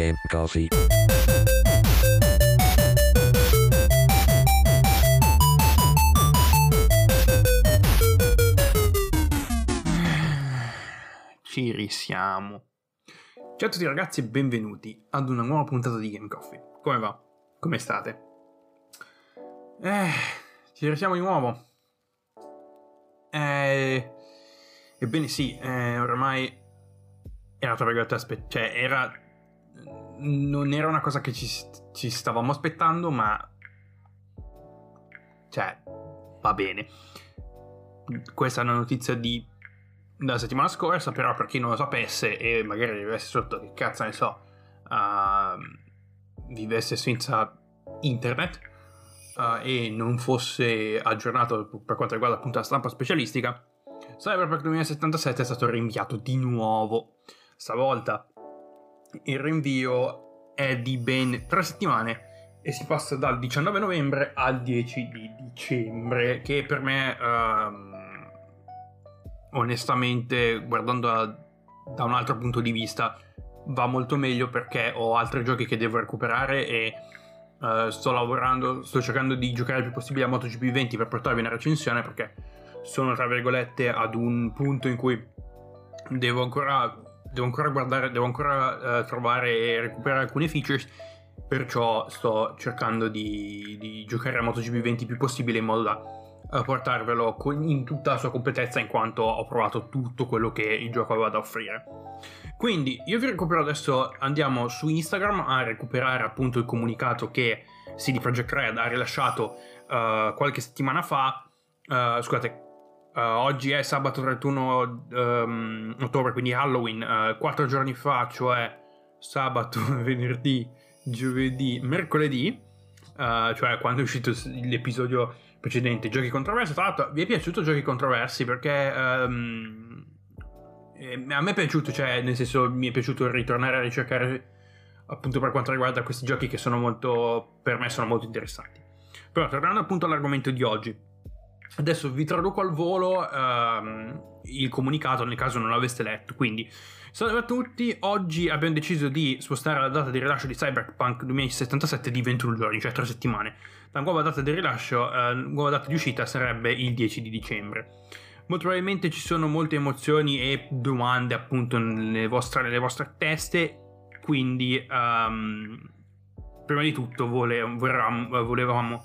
game così. Ci risiamo. Ciao a tutti ragazzi e benvenuti ad una nuova puntata di Game Coffee. Come va? Come state? Ci risiamo di nuovo. Ebbene sì, ormai era tra virgolette non era una cosa che ci stavamo aspettando, ma cioè va bene. Questa è una notizia della settimana scorsa, però per chi non lo sapesse e magari vivesse sotto, che cazzo ne so, vivesse senza internet e non fosse aggiornato per quanto riguarda appunto la stampa specialistica, Cyberpunk 2077 è stato rinviato di nuovo. Stavolta il rinvio è di ben 3 settimane e si passa dal 19 novembre al 10 di dicembre, che per me onestamente, guardando da un altro punto di vista, va molto meglio, perché ho altri giochi che devo recuperare e sto cercando di giocare il più possibile a MotoGP 20 per portarvi una recensione, perché sono tra virgolette ad un punto in cui devo ancora guardare, devo ancora trovare e recuperare alcune features, perciò sto cercando di giocare a MotoGP 20 il più possibile, in modo da portarvelo in tutta la sua completezza, in quanto ho provato tutto quello che il gioco aveva da offrire. Quindi io vi recupero adesso, andiamo su Instagram a recuperare appunto il comunicato che CD Projekt Red ha rilasciato qualche settimana fa. Oggi è sabato 31 ottobre, quindi Halloween, 4 giorni fa, cioè sabato, venerdì, giovedì, mercoledì, cioè quando è uscito l'episodio precedente, giochi controversi. Tra l'altro, vi è piaciuto giochi controversi? Perché a me è piaciuto, cioè nel senso, mi è piaciuto ritornare a ricercare appunto per quanto riguarda questi giochi che sono molto, per me sono molto interessanti. Però tornando appunto all'argomento di oggi, adesso vi traduco al volo il comunicato, nel caso non l'aveste letto. Quindi salve a tutti, oggi abbiamo deciso di spostare la data di rilascio di Cyberpunk 2077 di 21 giorni, cioè 3 settimane. La nuova data di rilascio, nuova data di uscita sarebbe il 10 di dicembre. Molto probabilmente ci sono molte emozioni e domande appunto nelle vostre teste, quindi prima di tutto volevamo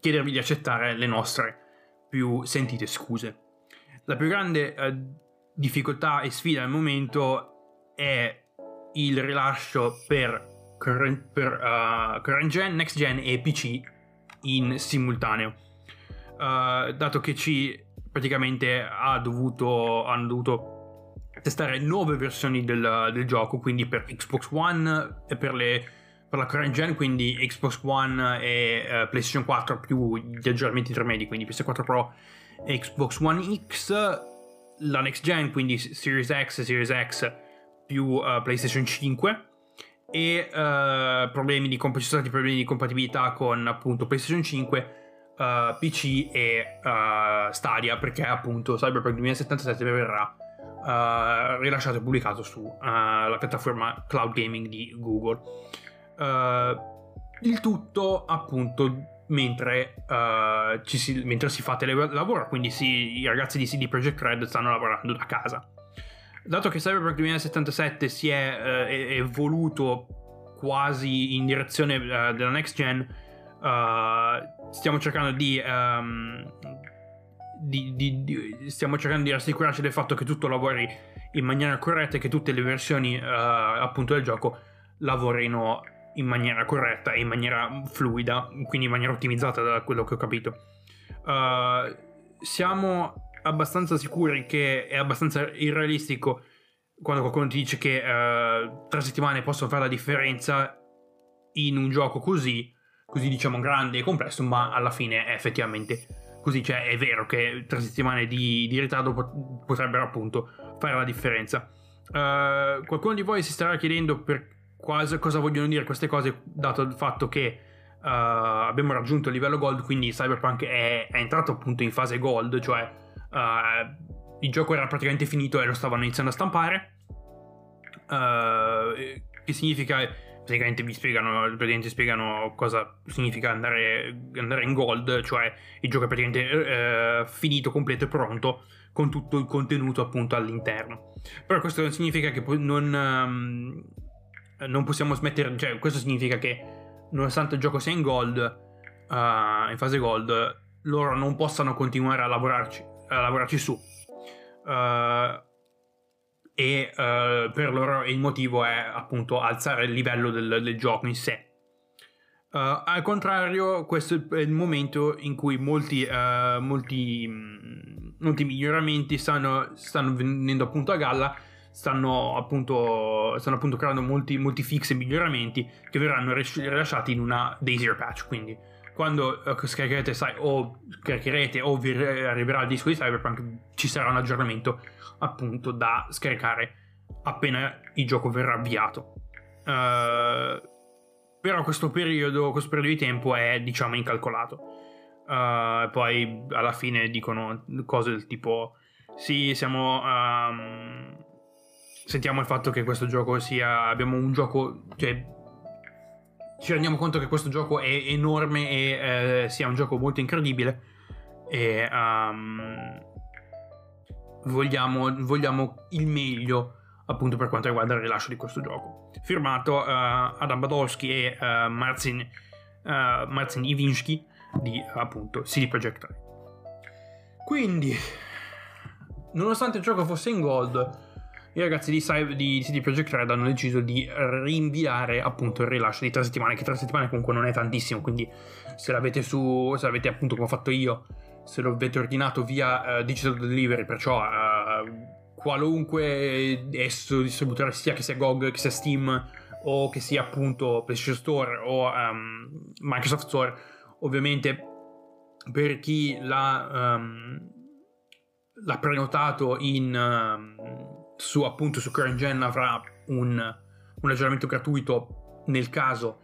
chiedervi di accettare le nostre più sentite scuse. La più grande difficoltà e sfida al momento è il rilascio per current gen, next gen e PC in simultaneo, dato che ci praticamente hanno dovuto testare 9 versioni del gioco, quindi per Xbox One e per la current gen, quindi Xbox One e PlayStation 4 più gli aggiornamenti intermedi, quindi PS4 Pro e Xbox One X. La next gen, quindi Series X più PlayStation 5, e ci sono stati problemi di compatibilità con appunto PlayStation 5, PC e Stadia, perché appunto Cyberpunk 2077 verrà rilasciato e pubblicato su la piattaforma cloud gaming di Google. Il tutto appunto mentre si fa telelavoro, quindi i ragazzi di CD Projekt Red stanno lavorando da casa. Dato che Cyberpunk 2077 si è evoluto quasi in direzione della next gen, stiamo cercando di rassicurarci del fatto che tutto lavori in maniera corretta e che tutte le versioni appunto del gioco lavorino in maniera corretta e in maniera fluida, quindi in maniera ottimizzata, da quello che ho capito. Siamo abbastanza sicuri che è abbastanza irrealistico quando qualcuno ti dice che 3 settimane possono fare la differenza in un gioco così diciamo grande e complesso, ma alla fine è effettivamente così, cioè è vero che 3 settimane di ritardo potrebbero appunto fare la differenza. Qualcuno di voi si starà chiedendo cosa vogliono dire queste cose, dato il fatto che abbiamo raggiunto il livello gold, quindi Cyberpunk è entrato appunto in fase gold, cioè il gioco era praticamente finito e lo stavano iniziando a stampare. che significa, praticamente vi spiegano, cosa significa andare in gold, cioè il gioco è praticamente finito, completo e pronto, con tutto il contenuto appunto all'interno. Però questo non significa che non possiamo smettere, cioè questo significa che nonostante il gioco sia in gold, in fase gold, loro non possano continuare a lavorarci su, e per loro il motivo è appunto alzare il livello del gioco in sé. Al contrario, questo è il momento in cui molti miglioramenti stanno venendo appunto a galla, stanno appunto creando molti fix e miglioramenti che verranno rilasciati in una Daisier patch. Quindi quando scaricherete o vi arriverà il disco di Cyberpunk, ci sarà un aggiornamento appunto da scaricare appena il gioco verrà avviato. Però questo periodo di tempo è, diciamo, incalcolato. Poi alla fine dicono cose del tipo: sì, sentiamo il fatto che questo gioco sia, abbiamo un gioco, cioè ci rendiamo conto che questo gioco è enorme e sia un gioco molto incredibile, e vogliamo il meglio appunto per quanto riguarda il rilascio di questo gioco. Firmato Adam Badowski e Marcin Iwinski di appunto CD Projekt Red. Quindi, nonostante il gioco fosse in gold, i ragazzi di CD Projekt Red hanno deciso di rinviare appunto il rilascio di 3 settimane, che 3 settimane comunque non è tantissimo, quindi se l'avete appunto come ho fatto io, se lo avete ordinato via Digital Delivery, perciò qualunque esso distributore sia, che sia GOG, che sia Steam o che sia appunto PlayStation Store o Microsoft Store, ovviamente per chi l'ha prenotato su Current Gen avrà un aggiornamento gratuito nel caso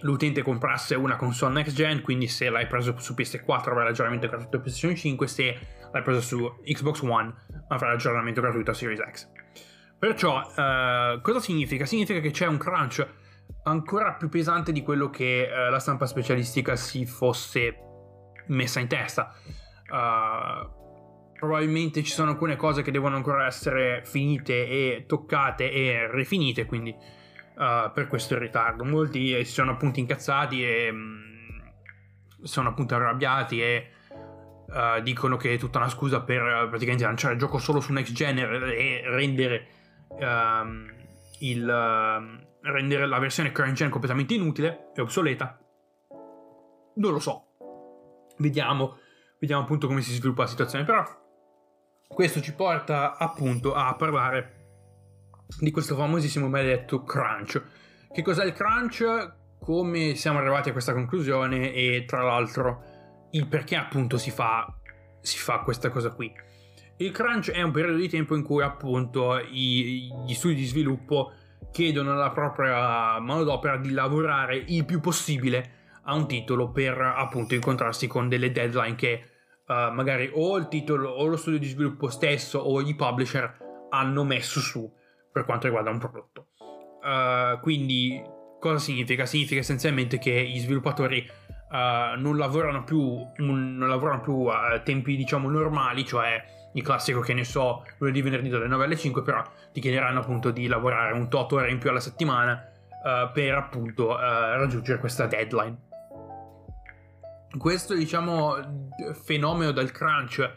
l'utente comprasse una console next gen. Quindi se l'hai preso su PS4 avrà l'aggiornamento gratuito a PlayStation 5, se l'hai preso su Xbox One avrà l'aggiornamento gratuito a Series X. Perciò cosa significa? Significa che c'è un crunch ancora più pesante di quello che la stampa specialistica si fosse messa in testa. Probabilmente ci sono alcune cose che devono ancora essere finite e toccate e rifinite, quindi per questo il ritardo. Molti si sono appunto incazzati e sono appunto arrabbiati e dicono che è tutta una scusa per praticamente lanciare il gioco solo su next gen e rendere la versione current gen completamente inutile e obsoleta. Non lo so, vediamo appunto come si sviluppa la situazione. Però questo ci porta appunto a parlare di questo famosissimo maledetto crunch. Che cos'è il crunch? Come siamo arrivati a questa conclusione e tra l'altro il perché appunto si fa questa cosa qui. Il crunch è un periodo di tempo in cui appunto gli studi di sviluppo chiedono alla propria manodopera di lavorare il più possibile a un titolo per appunto incontrarsi con delle deadline che magari o il titolo o lo studio di sviluppo stesso o i publisher hanno messo su per quanto riguarda un prodotto. Quindi cosa significa? Significa essenzialmente che gli sviluppatori non lavorano più a tempi diciamo normali, cioè il classico che ne so lunedì venerdì dalle 9 alle 5, però ti chiederanno appunto di lavorare un tot ore in più alla settimana per appunto raggiungere questa deadline. Questo diciamo fenomeno del crunch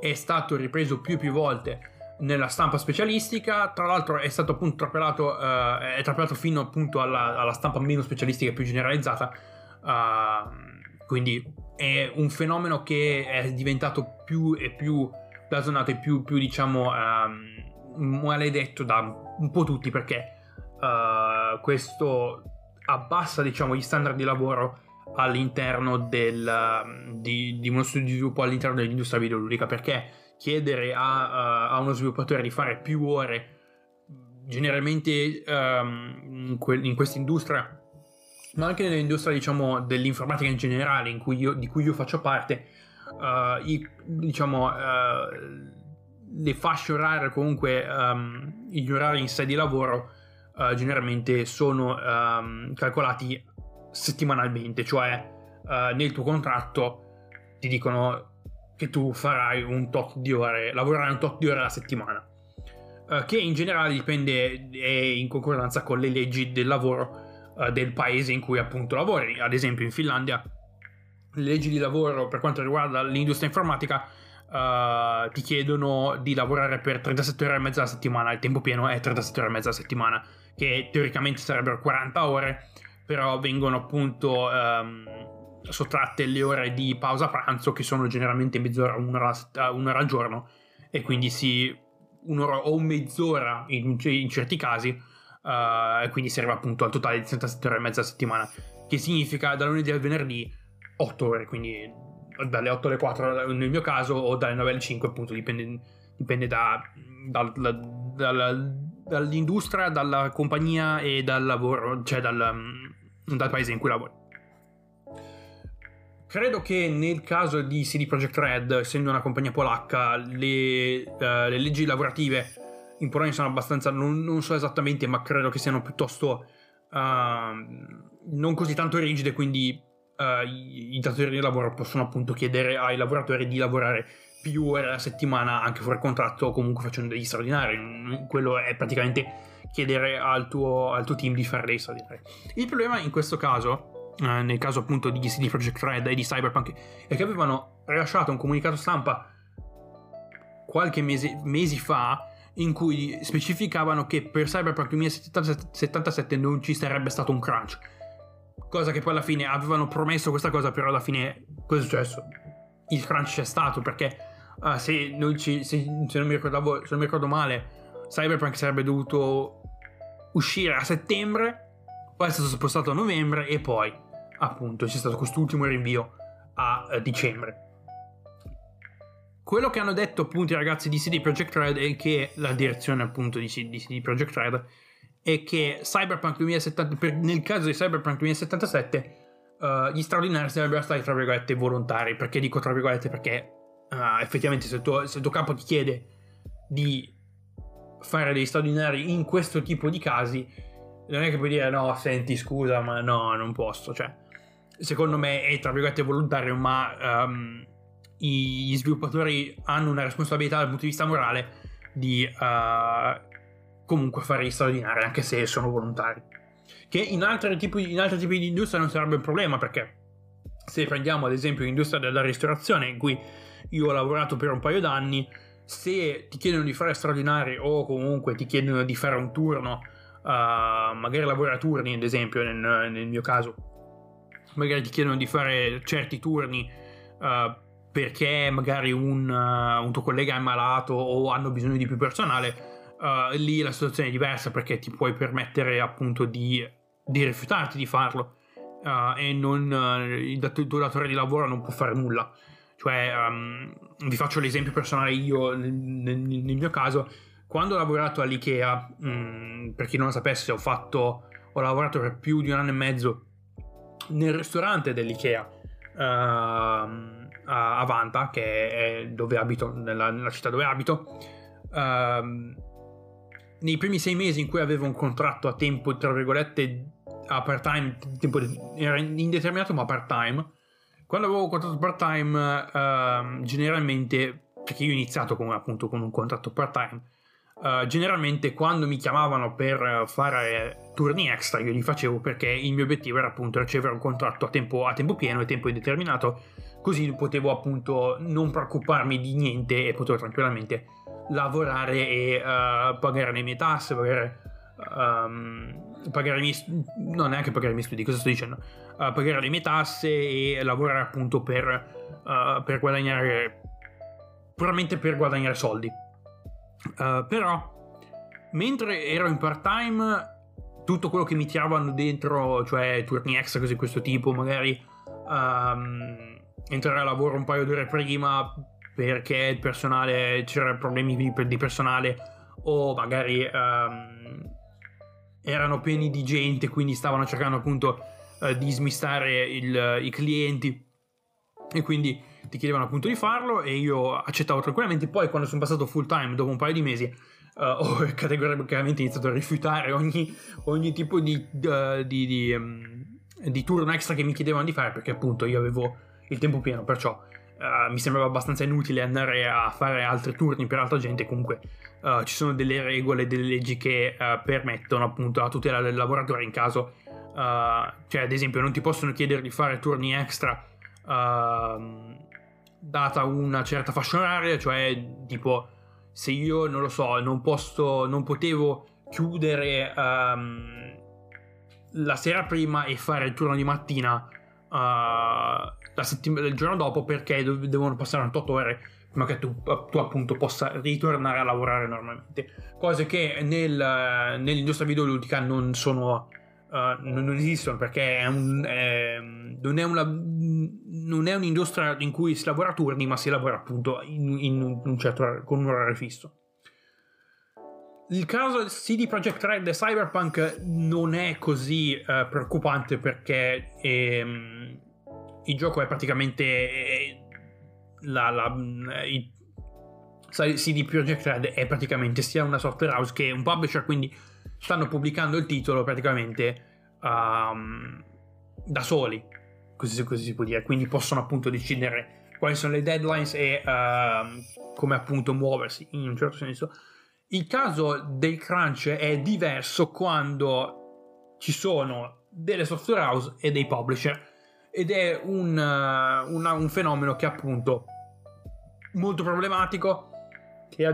è stato ripreso più volte nella stampa specialistica. Tra l'altro è stato appunto trapelato fino appunto alla stampa meno specialistica e più generalizzata, quindi è un fenomeno che è diventato più e più blasonato e più diciamo maledetto da un po' tutti, perché questo abbassa diciamo gli standard di lavoro all'interno di uno studio di sviluppo, all'interno dell'industria videoludica, perché chiedere a uno sviluppatore di fare più ore generalmente in questa industria, ma anche nell'industria diciamo dell'informatica in generale, di cui io faccio parte, le fasce orarie, comunque gli orari in sé di lavoro generalmente sono calcolati settimanalmente, cioè nel tuo contratto ti dicono che tu farai un tot di ore, lavorerai un tot di ore alla settimana, che in generale dipende, è in concordanza con le leggi del lavoro del paese in cui appunto lavori. Ad esempio in Finlandia le leggi di lavoro per quanto riguarda l'industria informatica ti chiedono di lavorare per 37 ore e mezza alla settimana, il tempo pieno è 37 ore e mezza alla settimana, che teoricamente sarebbero 40 ore, però vengono appunto sottratte le ore di pausa pranzo, che sono generalmente mezz'ora, un'ora al giorno, e quindi sì, un'ora o mezz'ora in certi casi, e quindi si arriva appunto al totale di 37 ore e mezza alla settimana, che significa da lunedì al venerdì 8 ore, quindi dalle 8 alle 4 nel mio caso, o dalle 9 alle 5 appunto, dipende dall'industria, dalla compagnia e dal lavoro, cioè dal paese in cui lavori. Credo che nel caso di CD Projekt Red, essendo una compagnia polacca, le leggi lavorative in Polonia sono abbastanza, non so esattamente, ma credo che siano piuttosto non così tanto rigide, quindi i datori di lavoro possono appunto chiedere ai lavoratori di lavorare più ore alla settimana anche fuori contratto, o comunque facendo degli straordinari. Quello è praticamente chiedere al tuo team di fare degli straordinari. Il problema in questo caso, nel caso appunto di CD Projekt Red e di Cyberpunk, è che avevano rilasciato un comunicato stampa qualche mesi fa in cui specificavano che per Cyberpunk 2077 non ci sarebbe stato un crunch, cosa che poi alla fine avevano promesso questa cosa, però alla fine cosa è successo? Il crunch c'è stato, perché se non mi ricordavo, se non mi ricordo male, Cyberpunk sarebbe dovuto uscire a settembre, poi è stato spostato a novembre e poi appunto c'è stato quest'ultimo rinvio a dicembre. Quello che hanno detto appunto i ragazzi di CD Projekt Red è che la direzione appunto di CD Projekt Red è che Cyberpunk 2077, nel caso di Cyberpunk 2077 gli straordinari sarebbero stati tra virgolette volontari. Perché dico tra virgolette? Perché effettivamente se il tuo capo ti chiede di fare degli straordinari in questo tipo di casi, non è che puoi dire no, senti scusa ma no, non posso. Cioè, secondo me è tra virgolette volontario, ma gli sviluppatori hanno una responsabilità dal punto di vista morale di comunque fare gli straordinari anche se sono volontari, che in altri tipi di industria non sarebbe un problema, perché se prendiamo ad esempio l'industria della ristorazione, in cui io ho lavorato per un paio d'anni, se ti chiedono di fare straordinari o comunque ti chiedono di fare un turno, magari lavorare a turni ad esempio nel mio caso, magari ti chiedono di fare certi turni perché magari un tuo collega è malato o hanno bisogno di più personale, lì la situazione è diversa, perché ti puoi permettere appunto di rifiutarti di farlo, e non il tuo datore di lavoro non può fare nulla. Cioè, vi faccio l'esempio personale. Io nel mio caso, quando ho lavorato all'IKEA, per chi non lo sapesse, ho lavorato per più di un anno e mezzo nel ristorante dell'IKEA a Vanta, che è dove abito, nella città dove abito. Nei primi 6 mesi in cui avevo un contratto a tempo, tra virgolette, a part time, era indeterminato ma part time, quando avevo un contratto part time, generalmente, perché io ho iniziato come appunto con un contratto part time, generalmente quando mi chiamavano per fare turni extra io li facevo, perché il mio obiettivo era appunto ricevere un contratto a tempo pieno e tempo indeterminato, così potevo appunto non preoccuparmi di niente e potevo tranquillamente lavorare e pagare le mie tasse, pagare i miei studi, no, neanche pagare i miei studi, cosa sto dicendo, pagare le mie tasse e lavorare appunto per guadagnare, puramente per guadagnare soldi. Però mentre ero in part time, tutto quello che mi tiravano dentro, cioè turni extra, cose di questo tipo, magari entrare a lavoro un paio d'ore prima perché il personale, c'erano problemi di personale, o magari erano pieni di gente, quindi stavano cercando appunto di smistare i clienti, e quindi ti chiedevano appunto di farlo e io accettavo tranquillamente. Poi quando sono passato full time dopo un paio di mesi ho categoricamente iniziato a rifiutare ogni tipo di turno extra che mi chiedevano di fare, perché appunto io avevo il tempo pieno, perciò mi sembrava abbastanza inutile andare a fare altri turni per altra gente. Comunque ci sono delle regole, delle leggi che permettono appunto la tutela del lavoratore in caso, cioè ad esempio non ti possono chiedere di fare turni extra data una certa fascia oraria, cioè tipo se io non lo so, non potevo chiudere la sera prima e fare il turno di mattina il giorno dopo, perché devono passare 28 ore prima che tu appunto possa ritornare a lavorare normalmente, cose che nell'industria videoludica non sono non esistono, perché non è un'industria in cui si lavora a turni, ma si lavora appunto in un certo, con un orario fisso. Il caso CD Projekt Red e Cyberpunk non è così preoccupante, perché il gioco è praticamente CD Projekt Red è praticamente sia una software house che un publisher, quindi stanno pubblicando il titolo praticamente da soli, così si può dire, quindi possono appunto decidere quali sono le deadlines e come appunto muoversi in un certo senso. Il caso del crunch è diverso quando ci sono delle software house e dei publisher, ed è un fenomeno che è appunto molto problematico, che ha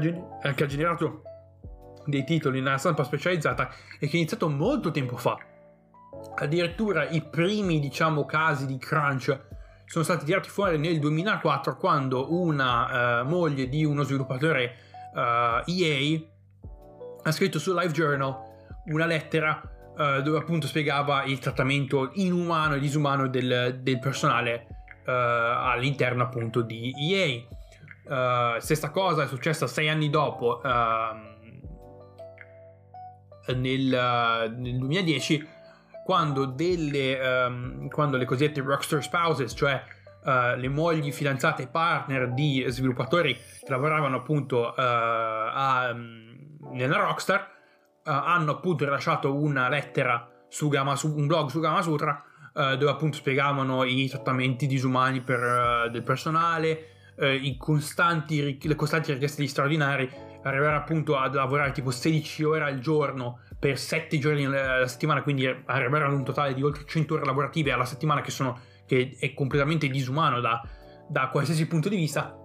generato dei titoli nella stampa specializzata e che è iniziato molto tempo fa. Addirittura i primi, diciamo, casi di crunch sono stati tirati fuori nel 2004, quando una moglie di uno sviluppatore EA ha scritto su LiveJournal una lettera dove appunto spiegava il trattamento inumano e disumano del personale all'interno appunto di EA. Stessa cosa è successa 6 anni dopo, nel 2010, quando le cosiddette Rockstar Spouses, cioè le mogli, fidanzate e partner di sviluppatori che lavoravano appunto nella Rockstar, hanno appunto rilasciato una lettera su un blog su Gamasutra, dove appunto spiegavano i trattamenti disumani del personale, le costanti richieste di straordinari, arrivare appunto a lavorare tipo 16 ore al giorno per 7 giorni alla settimana, quindi arrivare ad un totale di oltre 100 ore lavorative alla settimana, che è completamente disumano da qualsiasi punto di vista.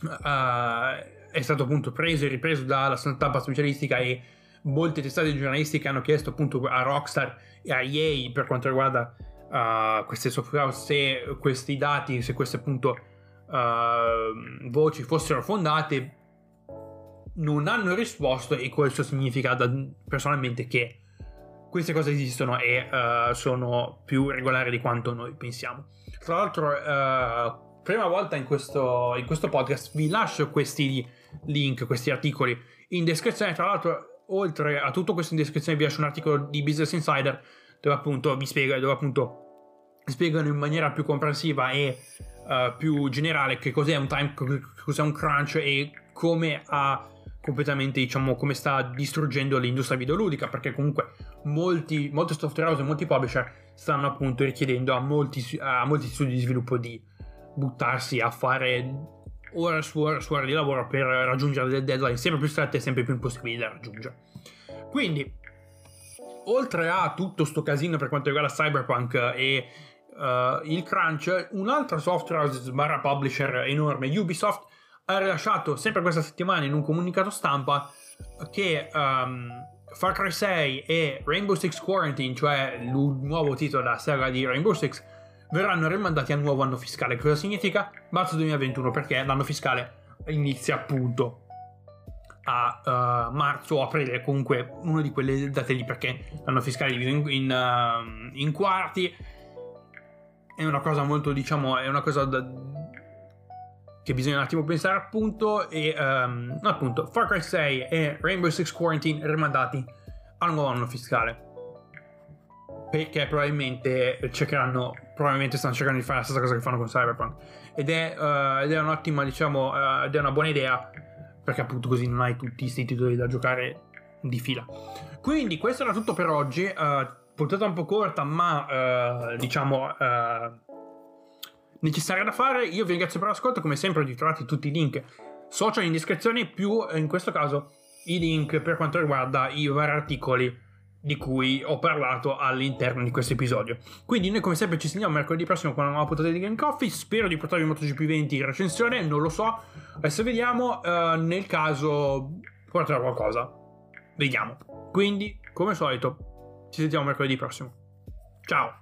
È stato appunto preso e ripreso dalla stampa specialistica, e molte testate giornalistiche hanno chiesto appunto a Rockstar e a EA, per quanto riguarda queste software house, se questi dati, se queste appunto voci fossero fondate. Non hanno risposto, e questo significa personalmente che queste cose esistono e sono più regolari di quanto noi pensiamo. Tra l'altro, prima volta in questo podcast vi lascio questi link, questi articoli in descrizione. Tra l'altro, oltre a tutto questo in descrizione vi lascio un articolo di Business Insider dove appunto spiegano in maniera più comprensiva e più generale che cos'è un crunch e come ha completamente, diciamo, come sta distruggendo l'industria videoludica, perché comunque molte software house e molti publisher stanno appunto richiedendo a molti studi di sviluppo di buttarsi a fare ore su ore su ore di lavoro per raggiungere delle deadline sempre più strette e sempre più impossibili da raggiungere. Quindi, oltre a tutto sto casino per quanto riguarda Cyberpunk e il crunch, un'altra software house barra publisher enorme, Ubisoft, ha rilasciato sempre questa settimana in un comunicato stampa che Far Cry 6 e Rainbow Six Quarantine, cioè il nuovo titolo della saga di Rainbow Six, verranno rimandati al nuovo anno fiscale. Cosa significa? Marzo 2021, perché l'anno fiscale inizia appunto a marzo o aprile, comunque una di quelle date lì, perché l'anno fiscale è diviso in quarti. È una cosa molto, diciamo, è una cosa che bisogna un attimo pensare appunto, e appunto Far Cry 6 e Rainbow Six Quarantine rimandati al nuovo anno fiscale. perché probabilmente stanno cercando di fare la stessa cosa che fanno con Cyberpunk, ed è un'ottima, diciamo, ed è una buona idea, perché appunto così non hai tutti questi titoli da giocare di fila. Quindi questo era tutto per oggi, puntata un po' corta, ma necessaria da fare. Io vi ringrazio per l'ascolto, come sempre vi trovate tutti i link social in descrizione, più in questo caso i link per quanto riguarda i vari articoli di cui ho parlato all'interno di questo episodio. Quindi noi come sempre ci sentiamo mercoledì prossimo con una nuova puntata di Game Coffee. Spero di portarvi MotoGP 20 in recensione, non lo so, adesso vediamo, nel caso porterò qualcosa, vediamo. Quindi come al solito ci sentiamo mercoledì prossimo, ciao.